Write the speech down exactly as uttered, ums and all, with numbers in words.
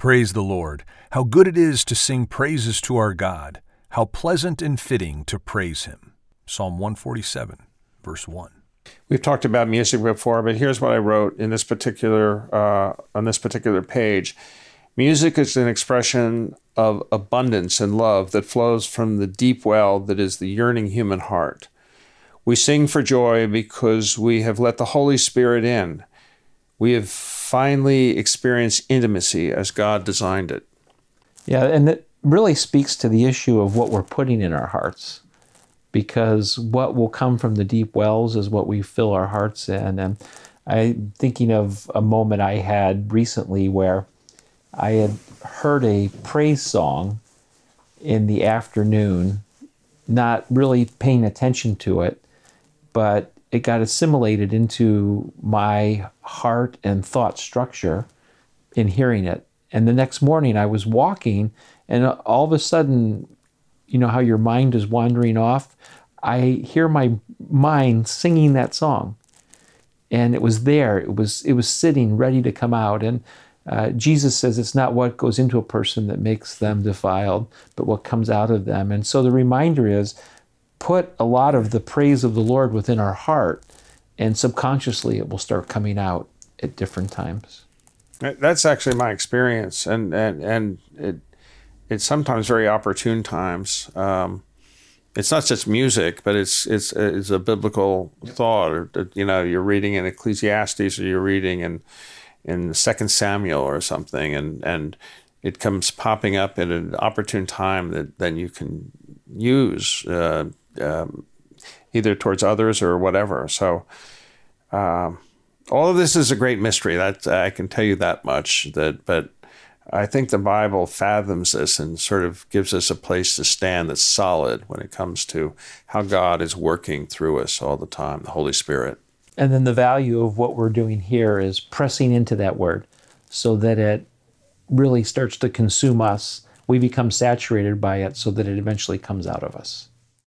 Praise the Lord! How good it is to sing praises to our God! How pleasant and fitting to praise Him. Psalm one forty-seven, verse one. We've talked about music before, but here's what I wrote in this particular uh, on this particular page. Music is an expression of abundance and love that flows from the deep well that is the yearning human heart. We sing for joy because we have let the Holy Spirit in. We have finally experienced intimacy as God designed it. Yeah, and it really speaks to the issue of what we're putting in our hearts, because what will come from the deep wells is what we fill our hearts in. And I'm thinking of a moment I had recently where I had heard a praise song in the afternoon, not really paying attention to it, but it got assimilated into my heart and thought structure in hearing it. And the next morning I was walking, and all of a sudden, you know how your mind is wandering off? I hear my mind singing that song. And it was there, it was it was sitting ready to come out. And uh, Jesus says it's not what goes into a person that makes them defiled, but what comes out of them. And so the reminder is, put a lot of the praise of the Lord within our heart, and subconsciously it will start coming out at different times. That's actually my experience, and and, and it it's sometimes very opportune times. Um, it's not just music, but it's it's it's a biblical yep. thought. Or, you know, you're reading in Ecclesiastes, or you're reading in in Second Samuel or something, and and it comes popping up at an opportune time that then you can use. Uh, Um, either towards others or whatever. So um, all of this is a great mystery. That I can tell you that much. That, but I think the Bible fathoms this and sort of gives us a place to stand that's solid when it comes to how God is working through us all the time, the Holy Spirit. And then the value of what we're doing here is pressing into that word so that it really starts to consume us. We become saturated by it so that it eventually comes out of us.